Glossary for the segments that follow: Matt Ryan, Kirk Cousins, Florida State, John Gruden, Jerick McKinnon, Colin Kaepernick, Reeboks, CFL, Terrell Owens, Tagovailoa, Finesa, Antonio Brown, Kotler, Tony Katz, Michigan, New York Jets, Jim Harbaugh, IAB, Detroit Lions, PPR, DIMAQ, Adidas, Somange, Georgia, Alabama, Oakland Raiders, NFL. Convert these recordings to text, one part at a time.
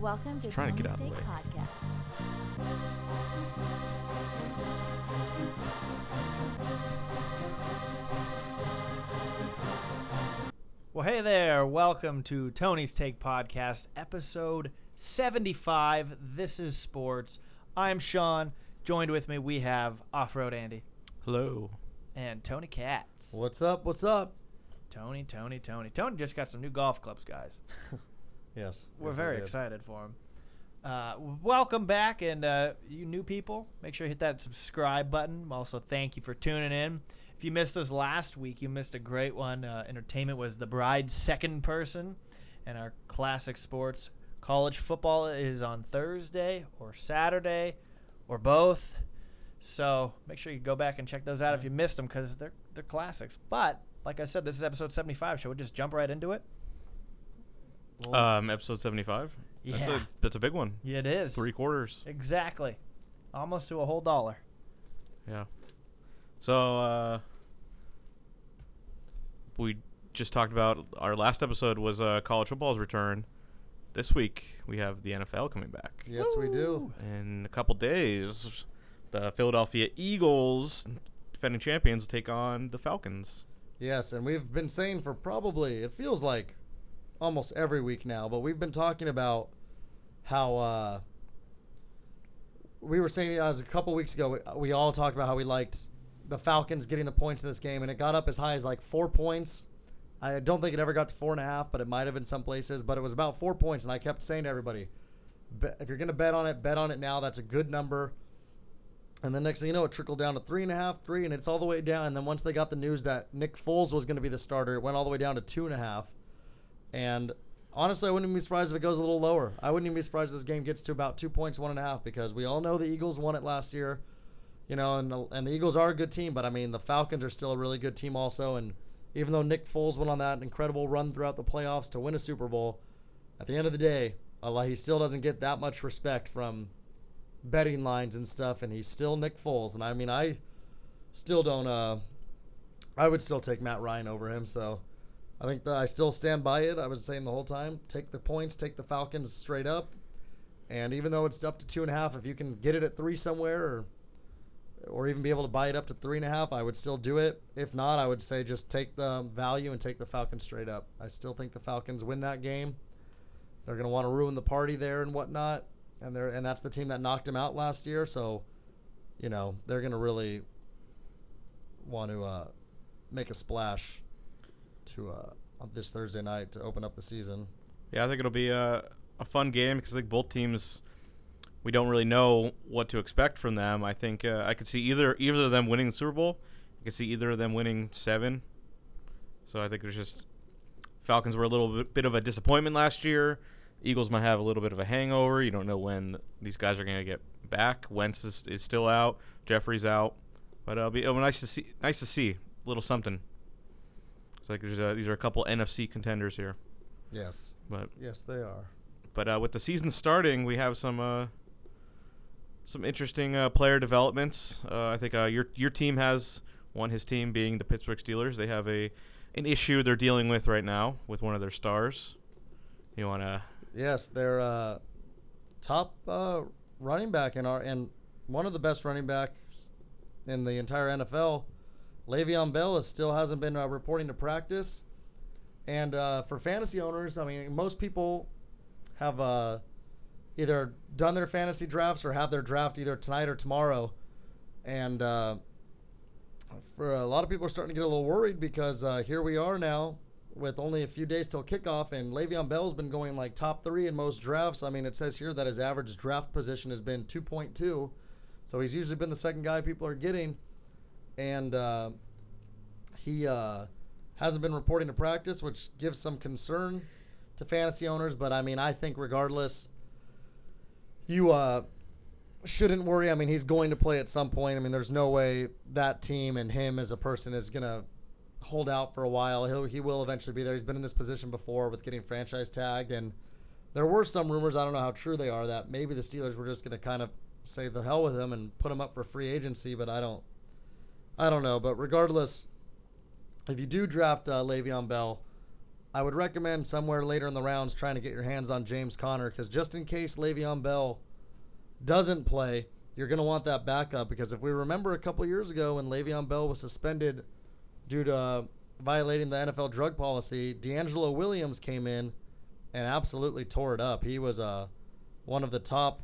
Welcome to Tony State Podcast. Well, hey there. Welcome to Tony's Take Podcast, episode 75. This is sports. I'm Sean. Joined with me, we have Off-Road Andy. Hello. And Tony Katz. What's up? What's up? Tony. Tony just got some new golf clubs, guys. Yes. We're very excited for him. Welcome back, and you new people, make sure you hit that subscribe button. Also, thank you for tuning in. If you missed us last week, you missed a great one. Entertainment was the bride's second person, and our classic sports. College football is on Thursday or Saturday or both. So make sure you go back and check those out if you missed them, because they're classics. But, like I said, this is episode 75. Should we just jump right into it? Episode 75? Yeah. That's a big one. Yeah, it is. 3/4. Exactly. Almost to a whole dollar. Yeah. So, we just talked about our last episode was college football's return. This week, we have the NFL coming back. Yes, we do. In a couple days, the Philadelphia Eagles, defending champions, take on the Falcons. Yes, and we've been saying for probably, it feels like, almost every week now, but we've been talking about how we were saying, as a couple weeks ago, we all talked about how we liked the Falcons getting the points in this game, and it got up as high as like 4 points. I don't think it ever got to 4.5, but it might have in some places, but it was about 4 points, and I kept saying to everybody, if you're going to bet on it now. That's a good number. And the next thing you know, it trickled down to 3.5, and it's all the way down. And then once they got the news that Nick Foles was going to be the starter, it went all the way down to 2.5. And honestly, I wouldn't even be surprised if it goes a little lower. I wouldn't even be surprised if this game gets to about 2 points, 1.5, because we all know the Eagles won it last year, you know, and the Eagles are a good team. But, I mean, the Falcons are still a really good team also. And even though Nick Foles went on that incredible run throughout the playoffs to win a Super Bowl, at the end of the day, he still doesn't get that much respect from betting lines and stuff, and he's still Nick Foles. And, I mean, I still don't I would still take Matt Ryan over him, so I think that I still stand by it. I was saying the whole time, take the points, take the Falcons straight up. And even though it's up to 2.5, if you can get it at 3 somewhere or even be able to buy it up to 3.5, I would still do it. If not, I would say just take the value and take the Falcons straight up. I still think the Falcons win that game. They're going to want to ruin the party there and whatnot. And that's the team that knocked him out last year. So, you know, they're going to really want to make a splash on this Thursday night to open up the season. Yeah, I think it'll be a fun game, because I think both teams, we don't really know what to expect from them. I think I could see either of them winning the Super Bowl. I could see either of them winning 7. So I think there's just Falcons were a little bit of a disappointment last year. Eagles might have a little bit of a hangover. You don't know when these guys are going to get back. Wentz is still out. Jeffrey's out. But it'll be nice to see a little something. It's like these are a couple NFC contenders here. Yes. But yes, they are. But with the season starting, we have some interesting player developments. I think your team has one. His team being the Pittsburgh Steelers. They have an issue they're dealing with right now with one of their stars. You want to? Yes, their top running back and one of the best running backs in the entire NFL. Le'Veon Bell still hasn't been reporting to practice. And for fantasy owners, I mean, most people have either done their fantasy drafts or have their draft either tonight or tomorrow. And for a lot of people are starting to get a little worried, because here we are now with only a few days till kickoff, and Le'Veon Bell's been going like top 3 in most drafts. I mean, it says here that his average draft position has been 2.2. So he's usually been the second guy people are getting. And he hasn't been reporting to practice, which gives some concern to fantasy owners. But, I mean, I think regardless, you shouldn't worry. I mean, he's going to play at some point. I mean, there's no way that team and him as a person is going to hold out for a while. He will eventually be there. He's been in this position before with getting franchise tagged. And there were some rumors, I don't know how true they are, that maybe the Steelers were just going to kind of say the hell with him and put him up for free agency, but I don't know, but regardless, if you do draft Le'Veon Bell, I would recommend somewhere later in the rounds trying to get your hands on James Conner, because just in case Le'Veon Bell doesn't play, you're going to want that backup, because if we remember a couple years ago when Le'Veon Bell was suspended due to violating the NFL drug policy, D'Angelo Williams came in and absolutely tore it up. He was one of the top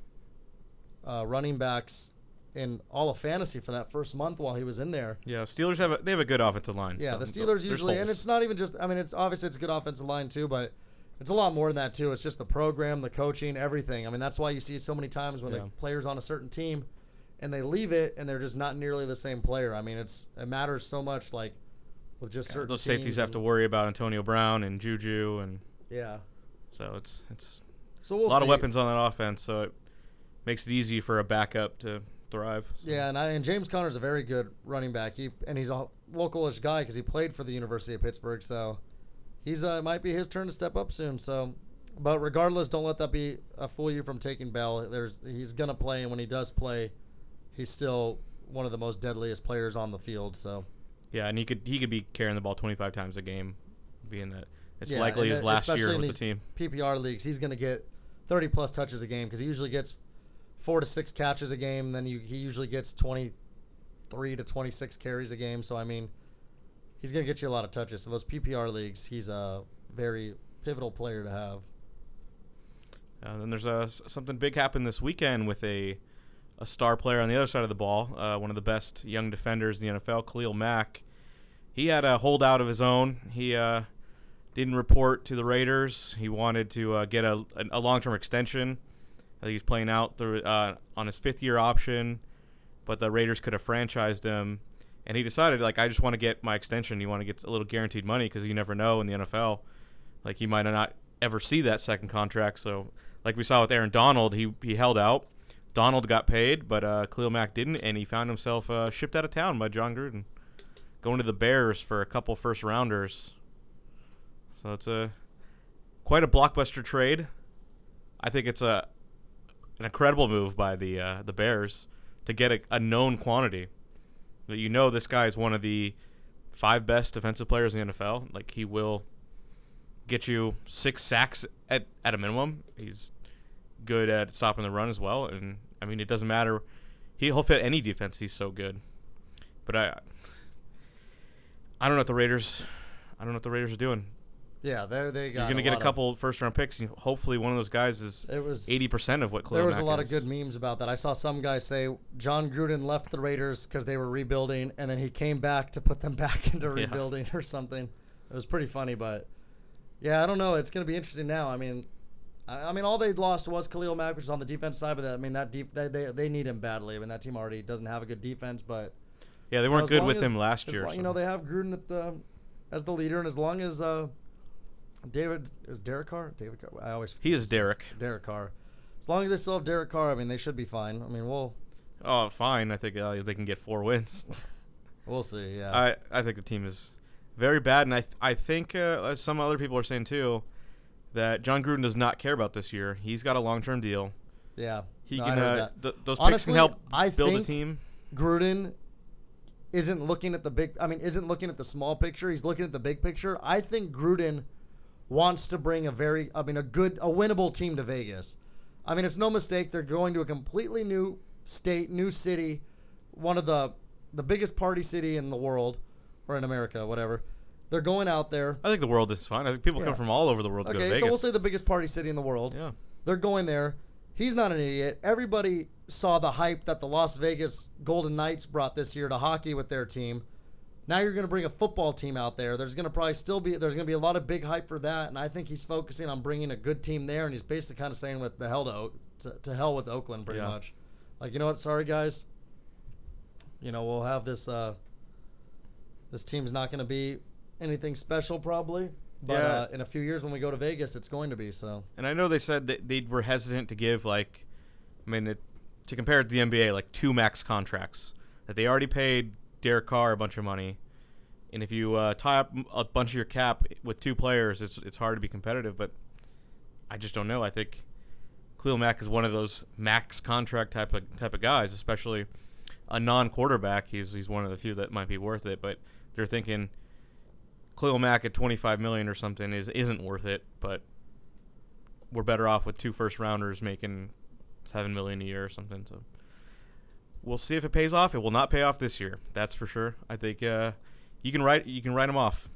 running backs in all of fantasy for that first month while he was in there. Yeah, Steelers have a good offensive line. Yeah, the Steelers usually, and it's not even just, I mean, it's obviously it's a good offensive line too, but it's a lot more than that too. It's just the program, the coaching, everything. I mean, that's why you see so many times when a player's on a certain team and they leave it and they're just not nearly the same player. I mean, it matters so much, like with just certain those safeties have to worry about Antonio Brown and Juju and so it's we'll a lot of weapons on that offense, so it makes it easy for a backup to thrive. So. Yeah, and James Conner's a very good running back. He's a localish guy because he played for the University of Pittsburgh, so he's it might be his turn to step up soon. So, but regardless, don't let that be a fool you from taking Bell. He's gonna play, and when he does play, he's still one of the most deadliest players on the field. So. Yeah, and he could be carrying the ball 25 times a game, being that it's likely his last year with the team. PPR leagues, he's gonna get 30 plus touches a game because he usually gets 4 to 6 catches a game. Then he usually gets 23 to 26 carries a game. So I mean, he's gonna get you a lot of touches. So those PPR leagues, he's a very pivotal player to have. And then there's something big happened this weekend with a star player on the other side of the ball, one of the best young defenders in the NFL, Khalil Mack. He had a holdout of his own. He didn't report to the Raiders. He wanted to get a long-term extension. I think he's playing out on his fifth-year option, but the Raiders could have franchised him. And he decided, like, I just want to get my extension. You want to get a little guaranteed money because you never know in the NFL. Like, he might not ever see that second contract. So, like we saw with Aaron Donald, he held out. Donald got paid, but Khalil Mack didn't, and he found himself shipped out of town by John Gruden, going to the Bears for a couple first-rounders. So it's quite a blockbuster trade. I think it's an incredible move by the Bears to get a known quantity. You know this guy is one of the 5 best defensive players in the NFL. Like, he will get you 6 sacks at a minimum. He's good at stopping the run as well, and I mean, it doesn't matter, he'll fit any defense, he's so good. But I don't know what the Raiders are doing. Yeah, they got, you're going to get a couple first round picks, and hopefully one of those guys is 80% of what Khalil Mack is. There was a lot of good memes about that. I saw some guy say John Gruden left the Raiders cuz they were rebuilding, and then he came back to put them back into rebuilding or something. It was pretty funny, but yeah, I don't know, it's going to be interesting now. I mean, all they lost was Khalil Mack, which is on the defense side, but they need him badly. I mean, that team already doesn't have a good defense, but yeah, they weren't good with him last year. You know, they have Gruden as the leader, and as long as Derek Carr. I always Derek Carr. As long as they still have Derek Carr, I mean, they should be fine. I mean, fine. I think they can get 4 wins. We'll see. Yeah. I think the team is very bad, and I think as some other people are saying too, that John Gruden does not care about this year. He's got a long-term deal. Yeah. He can. Those picks can help build a team. Gruden isn't looking at the small picture. He's looking at the big picture. I think Gruden wants to bring a winnable team to Vegas. I mean, it's no mistake. They're going to a completely new state, new city, one of the biggest party city in the world, or in America, whatever. They're going out there. I think the world is fine. I think people come from all over the world to go to Vegas. So we'll say the biggest party city in the world. Yeah. They're going there. He's not an idiot. Everybody saw the hype that the Las Vegas Golden Knights brought this year to hockey with their team. Now you're going to bring a football team out there. There's going to be a lot of big hype for that, and I think he's focusing on bringing a good team there, and he's basically kind of saying with the hell to hell with Oakland pretty much. Like, you know what? Sorry, guys. You know, we'll have this team's not going to be anything special probably, but in a few years when we go to Vegas, it's going to be so. And I know they said that they were hesitant to give, like, I mean, to compare it to the NBA, like 2 max contracts, that they already paid Derek Carr a bunch of money, and if you tie up a bunch of your cap with 2 players, it's hard to be competitive. But I just don't know. I think Khalil Mack is one of those max contract type of guys, especially a non-quarterback. He's one of the few that might be worth it, but they're thinking Khalil Mack at $25 million or something isn't worth it, but we're better off with two first rounders making $7 million a year or something. So we'll see if it pays off. It will not pay off this year, that's for sure. I think you can write them off.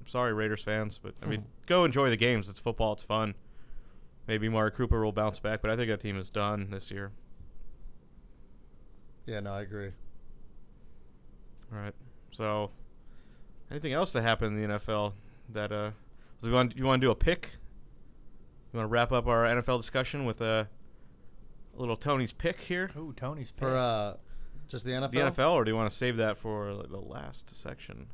I'm sorry, Raiders fans, but I mean, go enjoy the games. It's football. It's fun. Maybe Mark Cooper will bounce back, but I think that team is done this year. Yeah, no, I agree. All right. So, anything else that happened in the NFL that you want to do a pick? You want to wrap up our NFL discussion with a little Tony's pick here? Ooh, Tony's pick. For just the NFL? The NFL, or do you want to save that for the last section?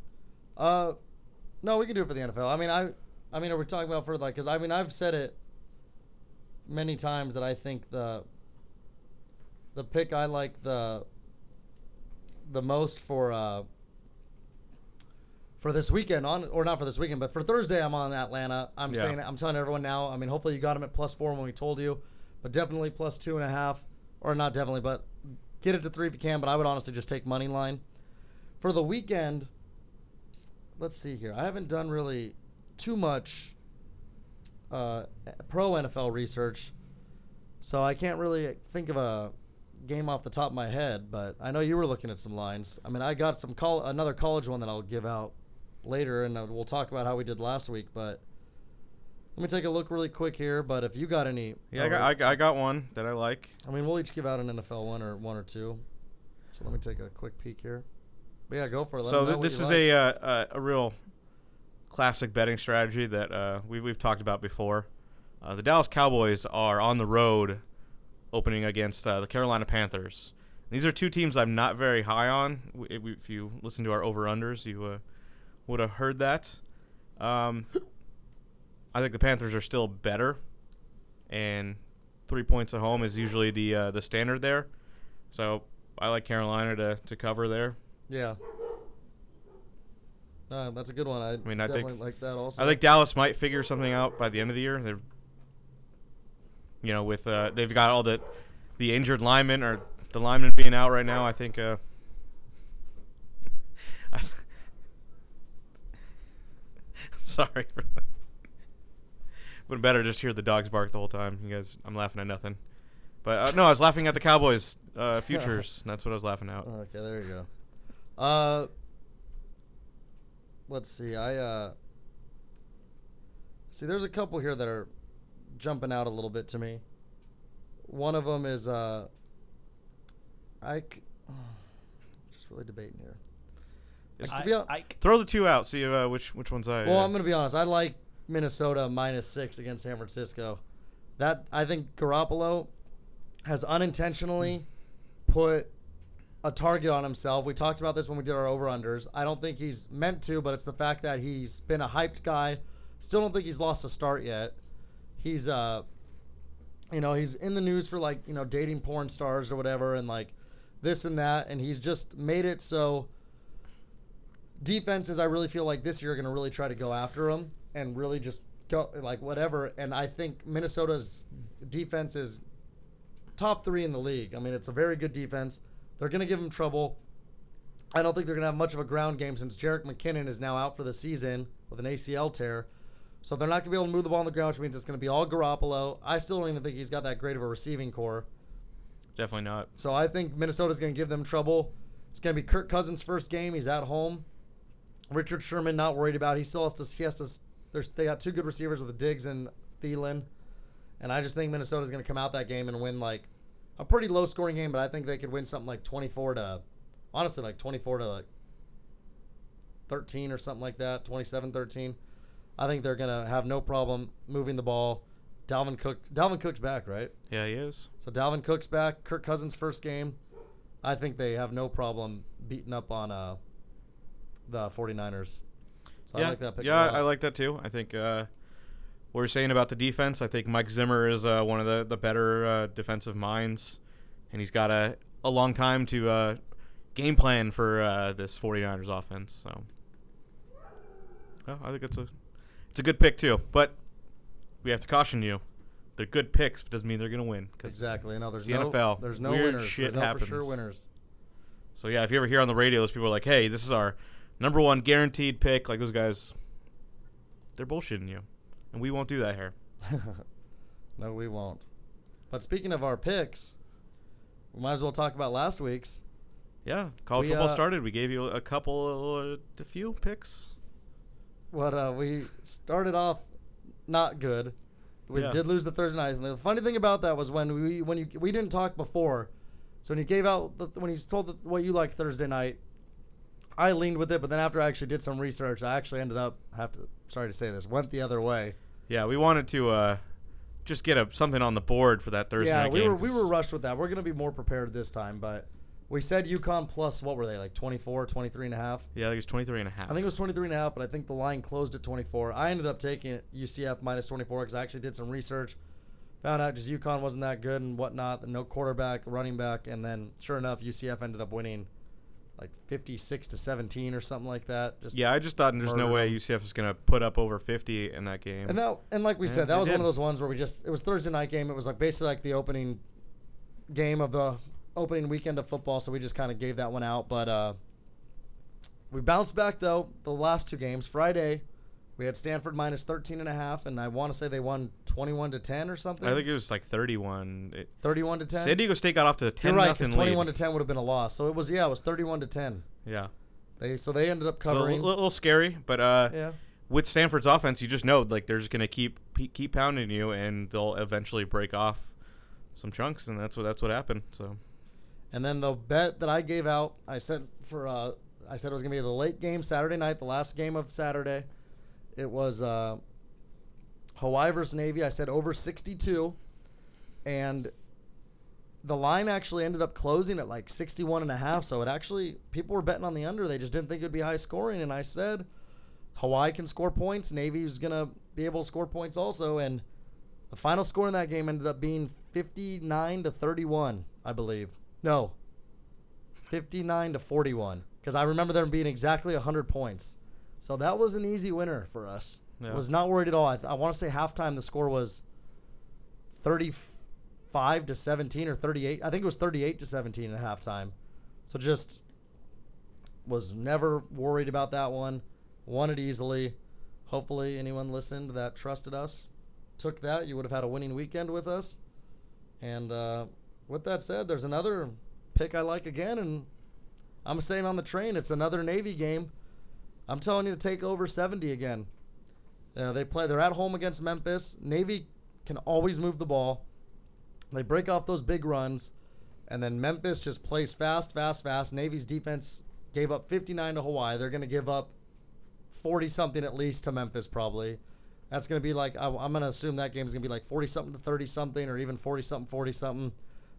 No, we can do it for the NFL. I mean, I mean, are we talking about for like? Because I mean, I've said it many times that I think the pick I like the most for this weekend on, or not for this weekend, but for Thursday, I'm on Atlanta. I'm saying, I'm telling everyone now. I mean, hopefully you got them at +4 when we told you, but definitely +2.5, or not definitely, but get it to 3 if you can. But I would honestly just take money line for the weekend. Let's see here. I haven't done really too much pro NFL research, so I can't really think of a game off the top of my head, but I know you were looking at some lines. I mean, I got some another college one that I'll give out later, and we'll talk about how we did last week, but let me take a look really quick here. But if you got any... Yeah, I got one that I like. I mean, we'll each give out an NFL one or two. So let me take a quick peek here. But yeah, go for it. So this is a real classic betting strategy that we've talked about before. The Dallas Cowboys are on the road opening against the Carolina Panthers. And these are two teams I'm not very high on. If you listen to our over-unders, you would have heard that. I think the Panthers are still better, and 3 points at home is usually the standard there. So I like Carolina to cover there. Yeah. No, that's a good one. I definitely think, like that also. I think Dallas might figure something out by the end of the year. They've, you know, with they've got all the injured linemen, or the linemen being out right now. I think sorry. Would better just hear the dogs bark the whole time. You guys, I'm laughing at nothing. But no, I was laughing at the Cowboys futures. That's what I was laughing at. Okay, there you go. Let's see. I see there's a couple here that are jumping out a little bit to me. One of them is just really debating here. Throw the two out. See which ones I. Well, I'm gonna be honest. I like Minnesota -6 against San Francisco. That, I think Garoppolo has unintentionally put a target on himself. We talked about this when we did our over-unders. I don't think he's meant to, but it's the fact that he's been a hyped guy. Still don't think he's lost a start yet. He's, you know, he's in the news for, like, you know, dating porn stars or whatever, and, like, this and that, and he's just made it so defenses, I really feel like this year, are going to really try to go after him and really just go, like, whatever. And I think Minnesota's defense is top 3 in the league. I mean, it's a very good defense. They're going to give him trouble. I don't think they're going to have much of a ground game since Jerick McKinnon is now out for the season with an ACL tear. So they're not going to be able to move the ball on the ground, which means it's going to be all Garoppolo. I still don't even think he's got that great of a receiving core. Definitely not. So I think Minnesota's going to give them trouble. It's going to be Kirk Cousins' first game. He's at home. Richard Sherman, not worried about. He still has to – they got two good receivers with Diggs and Thielen. And I just think Minnesota's going to come out that game and win, like, a pretty low-scoring game, but I think they could win something like 24 to 13 or something like that, 27-13. I think they're going to have no problem moving the ball. Dalvin Cook's back, right? Yeah, he is. So Dalvin Cook's back. Kirk Cousins' first game. I think they have no problem beating up on the 49ers. So yeah, I like that pick. Yeah, I like that too. I think what we're saying about the defense, I think Mike Zimmer is one of the better defensive minds, and he's got a long time to game plan for this 49ers offense. So, well, I think it's a good pick too. But we have to caution you: they're good picks, but doesn't mean they're going to win. Exactly. No, there's the NFL. There's no weird winners. Shit there's no happens. For sure winners. So yeah, if you ever hear on the radio, those people are like, "Hey, this is our Number one guaranteed pick. Like, those guys, they're bullshitting you. And we won't do that here. No, we won't. But speaking of our picks, we might as well talk about last week's. Yeah, college football started. We gave you a few picks. We started off not good. We did lose the Thursday night. And the funny thing about that was when you didn't talk before. So when you gave out what you liked Thursday night, I leaned with it. But then after I actually did some research, I actually ended up went the other way. Yeah, we wanted to just get something on the board for that Thursday night game. Yeah, we were rushed with that. We're going to be more prepared this time, but. We said UConn plus, what were they, like 24, 23 and a half? Yeah, I think it was 23 and a half. I think it was 23 and a half, but I think the line closed at 24. I ended up taking it UCF minus 24 because I actually did some research, found out just UConn wasn't that good and whatnot, and no quarterback, running back, and then sure enough, UCF ended up winning like 56-17 or something like that. I just thought there's no way UCF is going to put up over 50 in that game. And like we said, that was one of those ones where it was Thursday night game. It was like basically like the opening game of the opening weekend of football, so we just kind of gave that one out. But we bounced back, though, the last two games. Friday, we had Stanford minus 13.5, and I want to say they won 21-10 or something. I think it was like 31. 31-10? San Diego State got off to a 10-0 lead. You're right, because 21-10 would have been a loss. So it was, 31-10. Yeah. They ended up covering. So a little scary, but with Stanford's offense, you just know like they're just going to keep pounding you, and they'll eventually break off some chunks, and that's what happened. So. And then the bet that I gave out, I said it was going to be the late game Saturday night, the last game of Saturday. It was Hawaii versus Navy. I said over 62. And the line actually ended up closing at like 61.5. So it actually, people were betting on the under. They just didn't think it would be high scoring. And I said Hawaii can score points. Navy was going to be able to score points also. And the final score in that game ended up being 59-31, I believe. No, 59-41, because I remember there being exactly 100 points. So that was an easy winner for us. Yeah. I was not worried at all. I want to say halftime the score was 35-17 or 38. I think it was 38-17 at halftime. So just was never worried about that one. Won it easily. Hopefully anyone listened that trusted us, took that. You would have had a winning weekend with us. And with that said, there's another pick I like again, and I'm staying on the train. It's another Navy game. I'm telling you to take over 70 again. They're at home against Memphis. Navy can always move the ball. They break off those big runs, and then Memphis just plays fast, fast, fast. Navy's defense gave up 59 to Hawaii. They're going to give up 40-something at least to Memphis probably. That's going to be like, I'm going to assume that game's going to be like 40-something to 30-something or even 40-something, 40-something.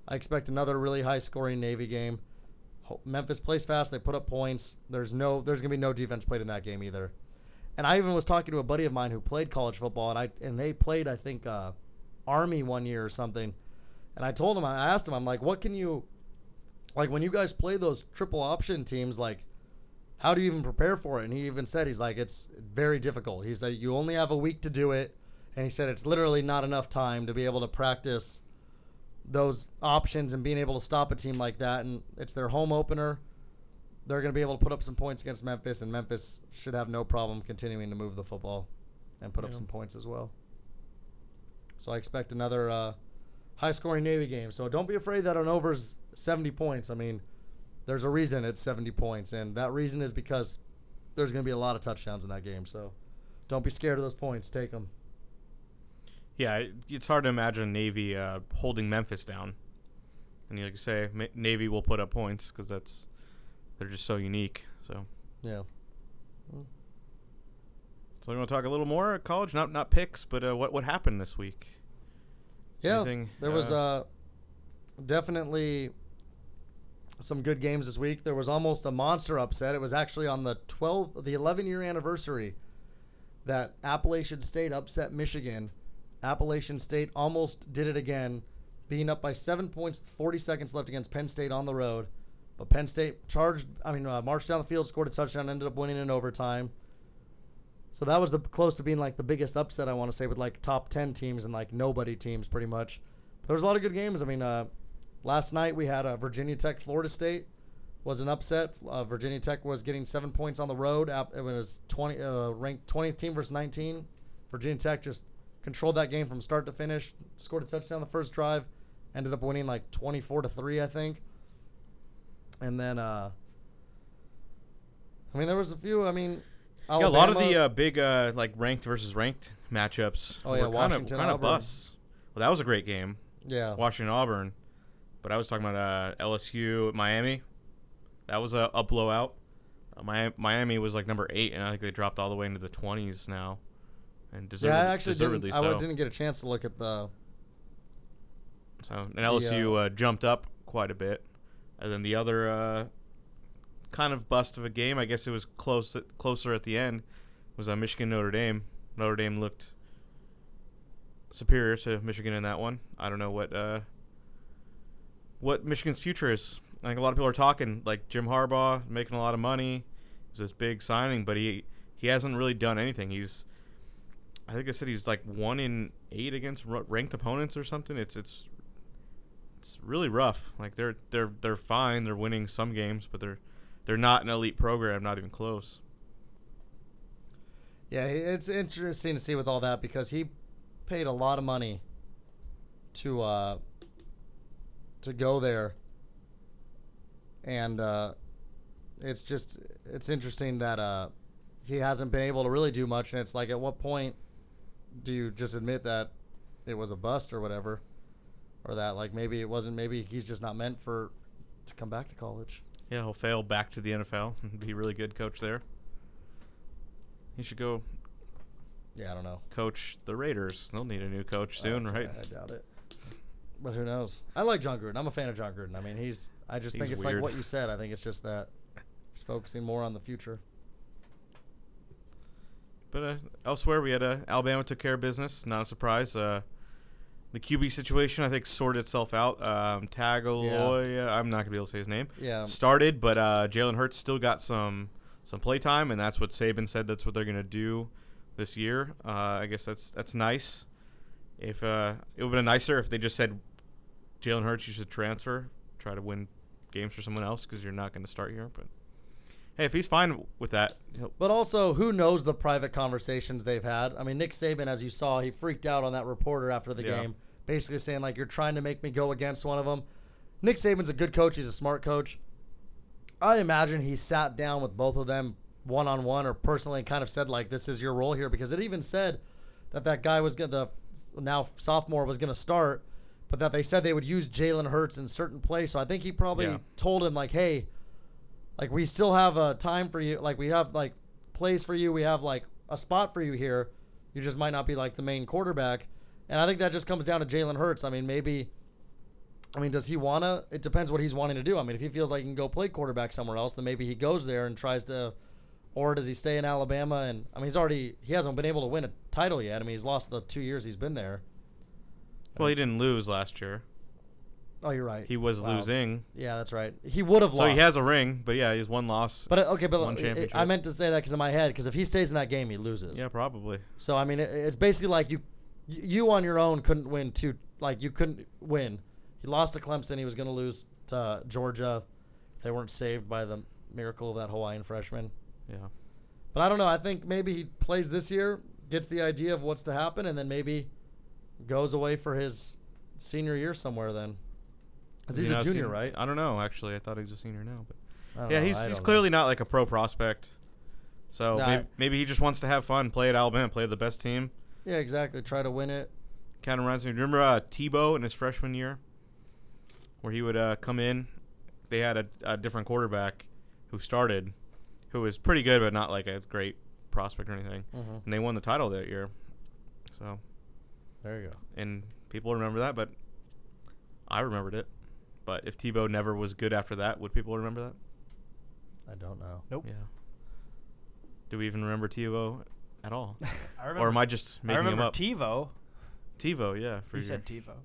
I expect another really high-scoring Navy game. Memphis plays fast. They put up points. There's going to be no defense played in that game either. And I even was talking to a buddy of mine who played college football, and they played, I think, Army one year or something. And I asked him, I'm like, what can you – like when you guys play those triple option teams, like how do you even prepare for it? And he even said, he's like, it's very difficult. He said, you only have a week to do it. And he said it's literally not enough time to be able to practice – those options and being able to stop a team like that. And it's their home opener. They're going to be able to put up some points against Memphis, and Memphis should have no problem continuing to move the football and put up some points as well. So I expect another high-scoring Navy game. So don't be afraid that an over is 70 points. I mean, there's a reason it's 70 points, and that reason is because there's going to be a lot of touchdowns in that game. So don't be scared of those points. Take them. Yeah, it's hard to imagine Navy holding Memphis down. And like you say, Navy will put up points because they're just so unique. So yeah. So you want to talk a little more college, not picks, but what happened this week? Yeah, there was definitely some good games this week. There was almost a monster upset. It was actually on the 11-year anniversary that Appalachian State upset Michigan. Appalachian State almost did it again, being up by 7 points with 40 seconds left against Penn State on the road. But Penn State marched down the field, scored a touchdown, ended up winning in overtime. So that was close to being like the biggest upset, I want to say, with like top 10 teams and like nobody teams pretty much. But there was a lot of good games. I mean, last night we had Virginia Tech, Florida State. was an upset. Virginia Tech was getting 7 points on the road. It was ranked 20th team versus 19. Virginia Tech just controlled that game from start to finish, scored a touchdown the first drive, ended up winning like 24-3, I think. And then, I mean, there was a few. I mean, Alabama, yeah, a lot of the big like ranked versus ranked matchups. Oh yeah, Washington kind of busts. Well, that was a great game. Yeah, Washington Auburn. But I was talking about LSU Miami. That was a blowout. Miami was like number 8, and I think they dropped all the way into the 20s now. And deservedly so. I didn't get a chance to look at the. So and LSU jumped up quite a bit, and then the other kind of bust of a game, I guess it was closer at the end, was Michigan Notre Dame. Notre Dame looked superior to Michigan in that one. I don't know what Michigan's future is. I think a lot of people are talking like Jim Harbaugh making a lot of money. It was this big signing, but he hasn't really done anything. I think I said he's like 1-8 against ranked opponents or something. It's really rough. Like they're fine. They're winning some games, but they're not an elite program, not even close. Yeah, it's interesting to see with all that because he paid a lot of money to go there. And it's interesting that he hasn't been able to really do much. And it's like, at what point do you just admit that it was a bust or whatever, or that like maybe it wasn't, maybe he's just not meant to come back to college. Yeah, he'll fail back to the NFL and be a really good coach there. He should go. Yeah, I don't know. Coach the Raiders. They'll need a new coach soon, right? I doubt it. But who knows? I like John Gruden. I'm a fan of John Gruden. I mean, I just think it's weird. Like what you said. I think it's just that he's focusing more on the future. But elsewhere, we had Alabama took care of business. Not a surprise. The QB situation, I think, sorted itself out. Tagovailoa, I'm not going to be able to say his name, started, but Jalen Hurts still got some play time, and that's what Saban said that's what they're going to do this year. I guess that's nice. If it would have been nicer if they just said, Jalen Hurts, you should transfer, try to win games for someone else because you're not going to start here. But hey, if he's fine with that. But also, who knows the private conversations they've had? I mean, Nick Saban, as you saw, he freaked out on that reporter after the game, basically saying, like, you're trying to make me go against one of them. Nick Saban's a good coach. He's a smart coach. I imagine he sat down with both of them one-on-one or personally and kind of said, like, this is your role here, because it even said that guy was going to – now sophomore was going to start, but that they said they would use Jalen Hurts in certain plays. So I think he probably told him, like, hey, like, we still have a time for you. Like, we have, like, plays for you. We have, like, a spot for you here. You just might not be, like, the main quarterback. And I think that just comes down to Jalen Hurts. I mean, does he want to? It depends what he's wanting to do. I mean, if he feels like he can go play quarterback somewhere else, then maybe he goes there and tries to, or does he stay in Alabama? And I mean, he hasn't been able to win a title yet. I mean, he's lost the 2 years he's been there. Well, he didn't lose last year. Oh, you're right. He was losing. Yeah, that's right. He would have lost. So he has a ring, but yeah, he's one loss. But okay, but one championship. I meant to say that because in my head, because if he stays in that game, he loses. Yeah, probably. So I mean, it's basically like you on your own couldn't win two. Like you couldn't win. He lost to Clemson. He was going to lose to Georgia. They weren't saved by the miracle of that Hawaiian freshman. Yeah, but I don't know. I think maybe he plays this year, gets the idea of what's to happen, and then maybe goes away for his senior year somewhere then. Because he's a junior, right? I don't know, actually. I thought he was a senior now. But yeah, he's clearly not like a pro prospect. So maybe he just wants to have fun, play at Alabama, play the best team. Yeah, exactly. Try to win it. Kind of reminds me. Remember Tebow in his freshman year where he would come in? They had a different quarterback who started, who was pretty good, but not like a great prospect or anything. Mm-hmm. And they won the title that year. So there you go. And people remember that, but I remembered it. But if Tebow never was good after that, would people remember that? I don't know. Nope. Yeah. Do we even remember Tebow at all? I remember, or am I just making him up? Tebow, yeah. You said Tebow.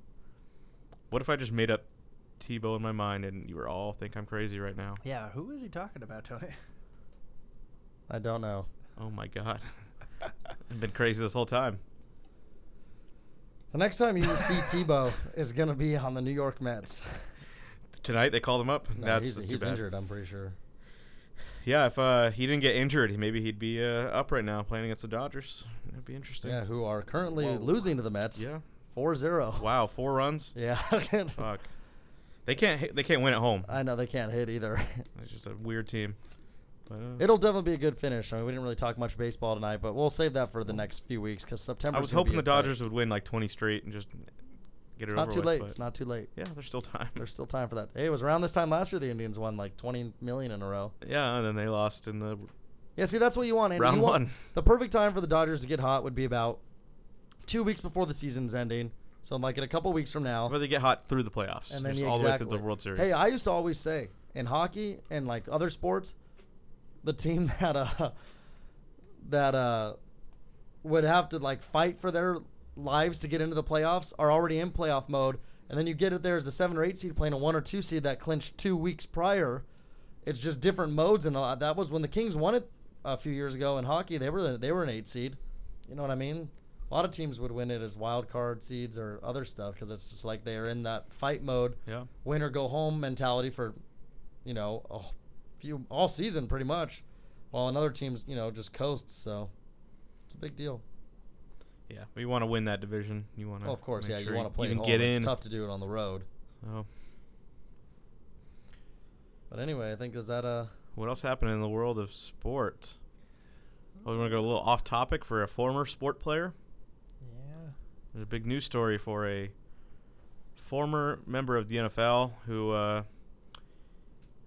What if I just made up Tebow in my mind and you all think I'm crazy right now? Yeah, who is he talking about, Tony? I don't know. Oh, my God. I've been crazy this whole time. The next time you see Tebow is going to be on the New York Mets. Tonight they called him up? No, that's he's too bad. Injured, I'm pretty sure. Yeah, if he didn't get injured, maybe he'd be up right now playing against the Dodgers. It'd be interesting. Yeah, who are currently losing to the Mets. Yeah. 4-0. Wow, 4 runs? Yeah. Fuck. They can't win at home. I know, they can't hit either. It's just a weird team. But, it'll definitely be a good finish. I mean, we didn't really talk much baseball tonight, but we'll save that for the next few weeks because September. I was hoping the Dodgers would win like 20 straight and just get it over with. It's not too late. It's not too late. Yeah, there's still time. There's still time for that. Hey, it was around this time last year the Indians won like $20 million in a row. Yeah, and then they lost in the. Yeah, see, that's what you want, Andy. Round one. The perfect time for the Dodgers to get hot would be about 2 weeks before the season's ending. So, like, in a couple weeks from now. But they get hot through the playoffs. And then just all the way through the World Series. Hey, I used to always say, in hockey and, like, other sports, the team that would have to, like, fight for their lives to get into the playoffs are already in playoff mode. And then you get it there as the 7 or 8 seed playing a 1 or 2 seed that clinched 2 weeks prior. It's just different modes. And that was when the Kings won it a few years ago in hockey. They were an 8 seed. You know what I mean? A lot of teams would win it as wild card seeds or other stuff because it's just like they are in that fight mode, win or go home mentality for, you know, all season pretty much, while another team's, you know, just coasts. So it's a big deal. Yeah, but you want to win that division. You want to. Well, of course, yeah. Sure you want to play at home. It's tough to do it on the road. So. But anyway, I think is that a. What else happened in the world of sport? Oh, we want to go a little off topic for a former sport player. There's a big news story for a former member of the NFL who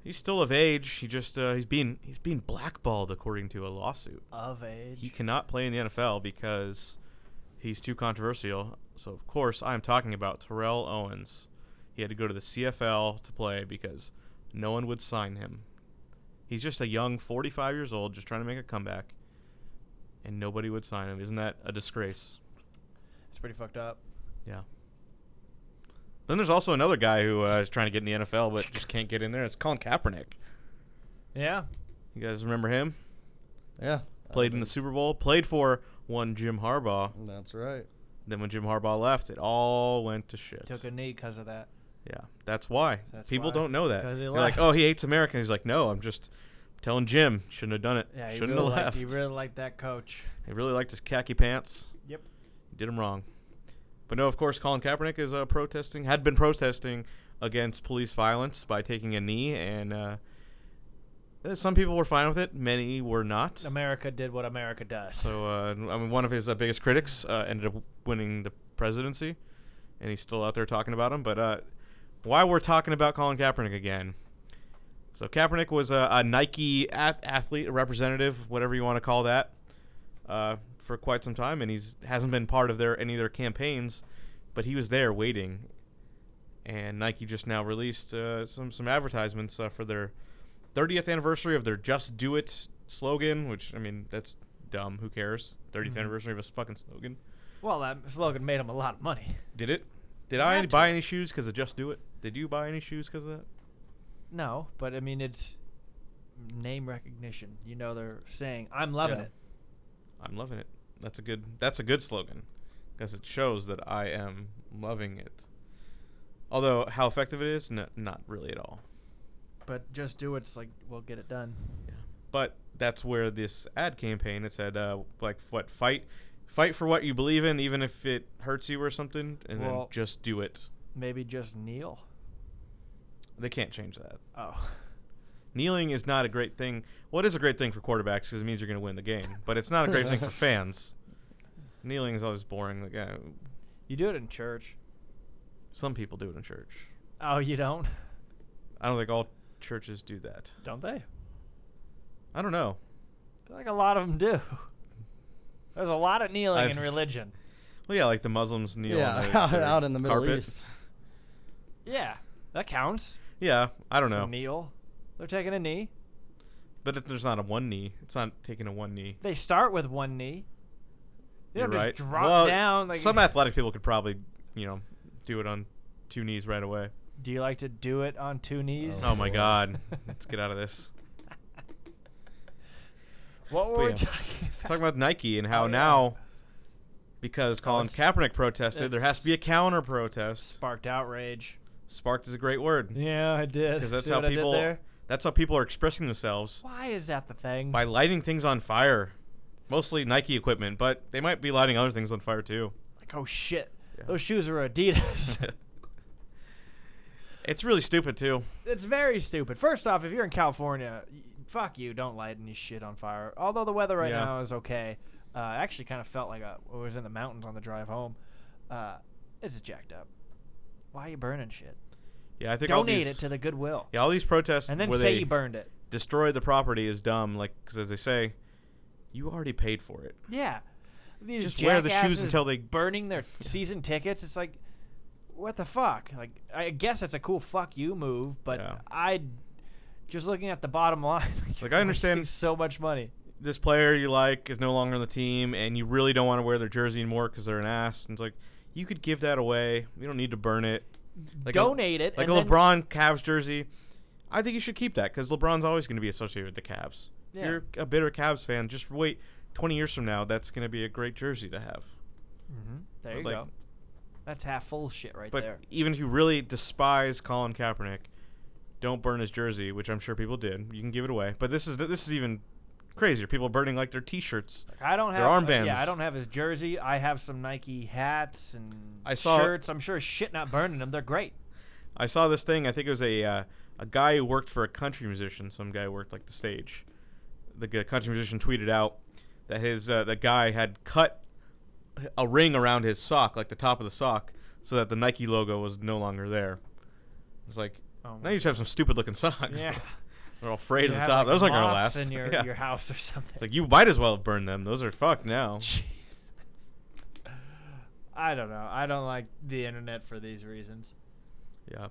he's still of age. He just he's being blackballed according to a lawsuit. Of age. He cannot play in the NFL because he's too controversial. So of course I'm talking about Terrell Owens. He had to go to the CFL to play because no one would sign him. He's just a young 45 years old, just trying to make a comeback, and nobody would sign him. Isn't that a disgrace? It's pretty fucked up. Yeah. Then there's also another guy who is trying to get in the NFL but just can't get in there. It's Colin Kaepernick. Yeah. You guys remember him? Yeah. Played in the Super Bowl. Played for one Jim Harbaugh. That's right. Then when Jim Harbaugh left, it all went to shit. Took a knee because of that. Yeah. That's why. People don't know that. They're like, oh, he hates America. He's like, no, I'm just telling Jim. Shouldn't have done it. Yeah, shouldn't have left. He really liked that coach. He really liked his khaki pants. Yep. Did him wrong. But no, of course, Colin Kaepernick is had been protesting against police violence by taking a knee, and some people were fine with it. Many were not. America did what America does. So, one of his biggest critics ended up winning the presidency, and he's still out there talking about him. But why we're talking about Colin Kaepernick again. So Kaepernick was a Nike athlete, a representative, whatever you want to call that. For quite some time, and hasn't been part of any of their campaigns, but he was there waiting. And Nike just now released some advertisements for their 30th anniversary of their "Just Do It" slogan, which, I mean, that's dumb. Who cares? 30th anniversary of a fucking slogan. Well, that slogan made them a lot of money. Did it? Did I buy any shoes because of "Just Do It"? Did you buy any shoes because of that? No, but I mean, it's name recognition. You know, they're saying, "I'm loving it." I'm loving it. That's a good slogan, because it shows that I am loving it. Although how effective it is, not really at all. But just do it. It's like, we'll get it done. Yeah. But that's where this ad campaign. It said, fight for what you believe in, even if it hurts you or something, and then just do it. Maybe just kneel. They can't change that. Oh. Kneeling is not a great thing. Well, it is a great thing for quarterbacks because it means you're going to win the game. But it's not a great thing for fans. Kneeling is always boring. Like, you do it in church. Some people do it in church. Oh, you don't? I don't think all churches do that. Don't they? I don't know. I feel like a lot of them do. There's a lot of kneeling in religion. Well, yeah, like the Muslims kneel out in the Middle East. Yeah, that counts. Yeah, I don't know. Kneel. They're taking a knee. But if there's not a one knee. It's not taking a one knee. They start with one knee. They don't just drop down. Like, some athletic people could probably, you know, do it on two knees right away. Do you like to do it on two knees? Oh, my God. Let's get out of this. What were we talking about? Talking about Nike and how now, because Colin Kaepernick protested, there has to be a counter protest. Sparked outrage. Sparked is a great word. Yeah, I did. Because that's how people. That's how people are expressing themselves. Why is that the thing? By lighting things on fire. Mostly Nike equipment, but they might be lighting other things on fire too. Like, oh shit, yeah. Those shoes are Adidas. It's really stupid too. It's very stupid. First off, if you're in California, fuck you, don't light any shit on fire. Although the weather right now is okay. I actually kind of felt like I was in the mountains on the drive home. This is jacked up. Why are you burning shit? Yeah, I think donate it to the Goodwill. Yeah, all these protests and then where say you burned it. Destroy the property is dumb. Like, because as they say, you already paid for it. Yeah, these just wear the shoes until they burning their season tickets. It's like, what the fuck? Like, I guess it's a cool fuck you move, but I just looking at the bottom line. Like I understand so much money. This player you like is no longer on the team, and you really don't want to wear their jersey anymore because they're an ass. And it's like, you could give that away. You don't need to burn it. Like donate it. Like a LeBron Cavs jersey. I think you should keep that because LeBron's always going to be associated with the Cavs. Yeah. You're a bitter Cavs fan. Just wait 20 years from now. That's going to be a great jersey to have. Mm-hmm. There you go. That's half full shit right there. But even if you really despise Colin Kaepernick, don't burn his jersey, which I'm sure people did. You can give it away. But this is even crazier. People are burning like their T-shirts, their armbands. Yeah, I don't have his jersey. I have some Nike hats and shirts. I'm sure shit not burning them. They're great. I saw this thing. I think it was a guy who worked for a country musician. Some guy who worked like the stage. The country musician tweeted out that the guy had cut a ring around his sock, like the top of the sock, so that the Nike logo was no longer there. It's like, now you just have some stupid-looking socks. Yeah. They're all frayed at the top. Like those aren't going to last. In your house or something. It's like, you might as well have burned them. Those are fucked now. Jesus. I don't know. I don't like the internet for these reasons. Yeah.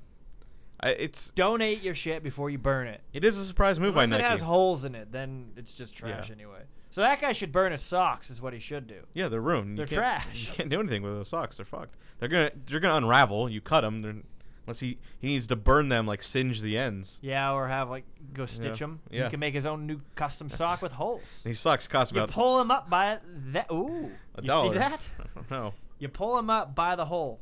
Donate your shit before you burn it. It is a surprise move by Nike. Unless it has holes in it, then it's just trash anyway. So that guy should burn his socks is what he should do. Yeah, they're ruined. They're trash. You can't do anything with those socks. They're fucked. They're gonna unravel. You cut them. Unless he needs to burn them, like singe the ends. Yeah, or go stitch them. Yeah. He can make his own new custom sock with holes. These socks cost about. You pull them up by that. Ooh, $1. You see that? I don't know. You pull them up by the hole.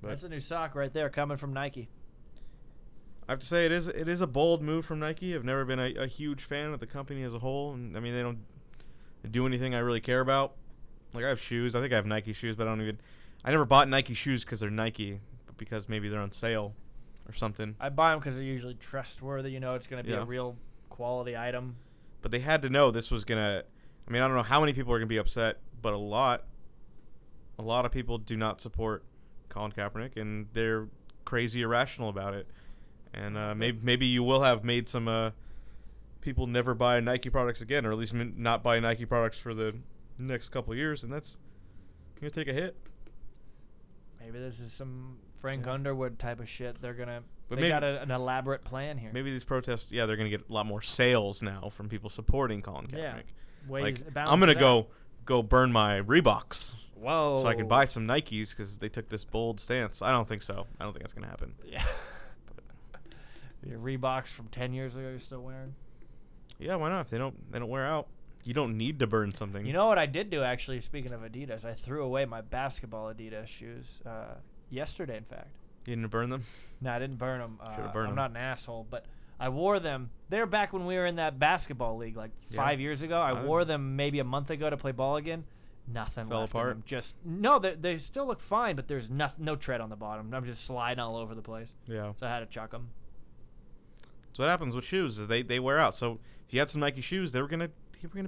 But that's a new sock right there coming from Nike. I have to say it is a bold move from Nike. I've never been a huge fan of the company as a whole. And, I mean, they don't do anything I really care about. Like, I have shoes. I think I have Nike shoes, but I never bought Nike shoes because they're Nike, but because maybe they're on sale or something. I buy them because they're usually trustworthy. You know it's going to be a real quality item. But they had to know this was going to – I mean, I don't know how many people are going to be upset, but a lot of people do not support Colin Kaepernick, and they're crazy irrational about it. And maybe you will have made some people never buy Nike products again, or at least not buy Nike products for the next couple of years, and that's going to take a hit. Maybe this is some Frank Underwood type of shit. They're going to – they got an elaborate plan here. Maybe these protests – they're going to get a lot more sales now from people supporting Colin Kaepernick. Yeah. I'm going to go burn my Reeboks. Whoa. So I can buy some Nikes because they took this bold stance. I don't think so. I don't think that's going to happen. Yeah. Your Reeboks from 10 years ago you're still wearing? Yeah, why not? If they don't wear out. You don't need to burn something. You know what I did do, actually, speaking of Adidas? I threw away my basketball Adidas shoes yesterday, in fact. You didn't burn them? No, I didn't burn them. I'm not an asshole, but I wore them. They were back when we were in that basketball league like 5 years ago. I wore them maybe a month ago to play ball again. Nothing fell left apart. No, they still look fine, but there's no tread on the bottom. I'm just sliding all over the place. Yeah. So I had to chuck them. So what happens with shoes is they wear out. So if you had some Nike shoes, they were gonna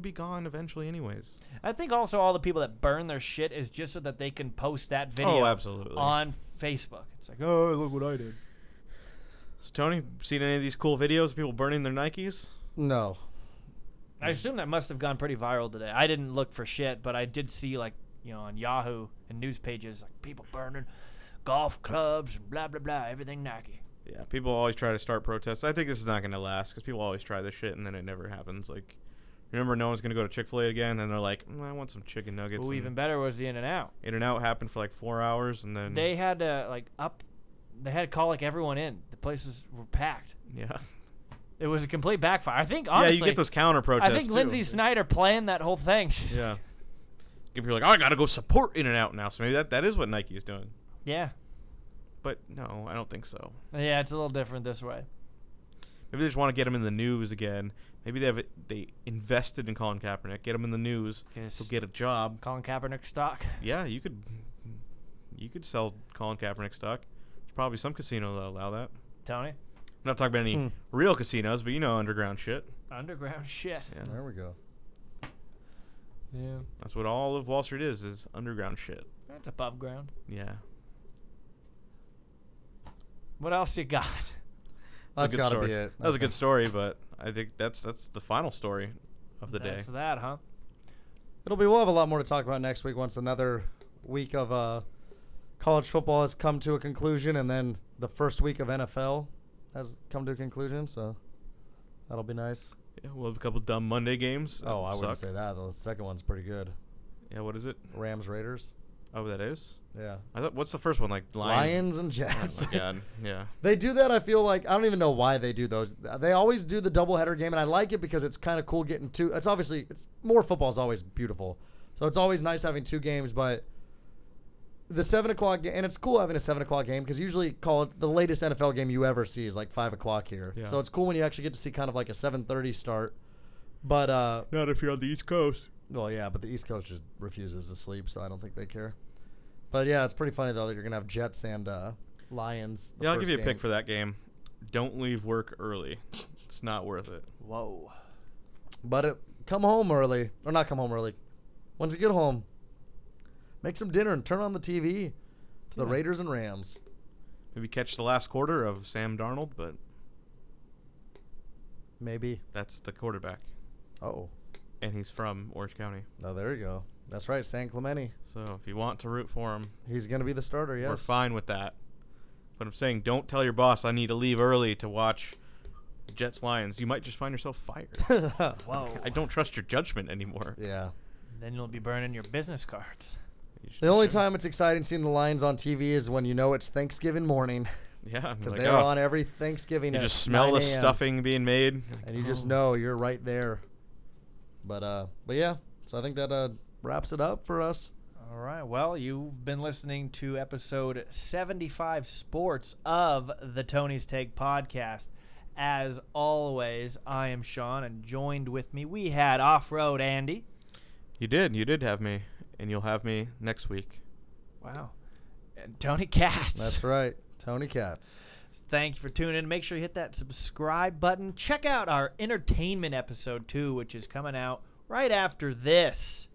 be gone eventually, anyways. I think also all the people that burn their shit is just so that they can post that video on Facebook. It's like, oh, look what I did. So Tony, seen any of these cool videos of people burning their Nikes? No. I assume that must have gone pretty viral today. I didn't look for shit, but I did see, on Yahoo and news pages, people burning golf clubs and blah, blah, blah, everything Nike. Yeah, people always try to start protests. I think this is not going to last because people always try this shit and then it never happens. Like, remember no one's going to go to Chick-fil-A again and they're like, I want some chicken nuggets. Well, even better was the In-N-Out. In-N-Out happened for 4 hours and then... They had to, they had to call, everyone in. The places were packed. Yeah. It was a complete backfire. I think, honestly... Yeah, you get those counter-protests, I think Lindsay Snyder planned that whole thing. Yeah. People are like, I got to go support In-N-Out now. So maybe that is what Nike is doing. Yeah. But no, I don't think so. Yeah, it's a little different this way. Maybe they just want to get him in the news again. Maybe they invested in Colin Kaepernick, get him in the news, he'll get a job. Colin Kaepernick stock. Yeah, you could sell Colin Kaepernick stock. There's probably some casino that'll allow that. Tony? I'm not talking about any real casinos, but you know underground shit. Underground shit. Yeah. There we go. Yeah. That's what all of Wall Street is underground shit. That's above ground. Yeah. What else you got? That's got to be it. That was a good story, but I think that's the final story of the day. That's that, huh? We'll have a lot more to talk about next week once another week of college football has come to a conclusion, and then the first week of NFL has come to a conclusion, so that'll be nice. Yeah, we'll have a couple dumb Monday games. Oh, I wouldn't say that. The second one's pretty good. Yeah, what is it? Rams, Raiders. Oh, that is? Yeah. I thought. What's the first one? Like Lions and Jets. Oh, my God. Yeah. They do that, I feel like. I don't even know why they do those. They always do the doubleheader game, and I like it because it's kind of cool getting two. It's obviously, more football is always beautiful. So it's always nice having two games, but the 7 o'clock game, and it's cool having a 7 o'clock game because usually the latest NFL game you ever see is like 5 o'clock here. Yeah. So it's cool when you actually get to see kind of like a 7:30 start. But not if you're on the East Coast. Well, yeah, but the East Coast just refuses to sleep, so I don't think they care. But, yeah, it's pretty funny, though, that you're going to have Jets and Lions. Yeah, I'll give you a pick for that game. Don't leave work early. It's not worth it. Whoa. But come home early. Or not come home early. Once you get home, make some dinner and turn on the TV to the Raiders and Rams. Maybe catch the last quarter of Sam Darnold, but maybe. That's the quarterback. Uh-oh. And he's from Orange County. Oh, there you go. That's right, San Clemente. So if you want to root for him. He's going to be the starter, yes. We're fine with that. But I'm saying don't tell your boss I need to leave early to watch Jets-Lions. You might just find yourself fired. Whoa. I don't trust your judgment anymore. Yeah. Then you'll be burning your business cards. The only time it's exciting seeing the Lions on TV is when you know it's Thanksgiving morning. Yeah. Because they're on every Thanksgiving. You just smell the stuffing being made. And you just know you're right there. But yeah, so I think that wraps it up for us. All right. Well, you've been listening to episode 75 Sports of the Tony's Take podcast. As always, I am Sean, and joined with me, we had Off-Road Andy. You did have me, and you'll have me next week. Wow. And Tony Katz. That's right, Tony Katz. Thank you for tuning in. Make sure you hit that subscribe button. Check out our entertainment episode, too, which is coming out right after this.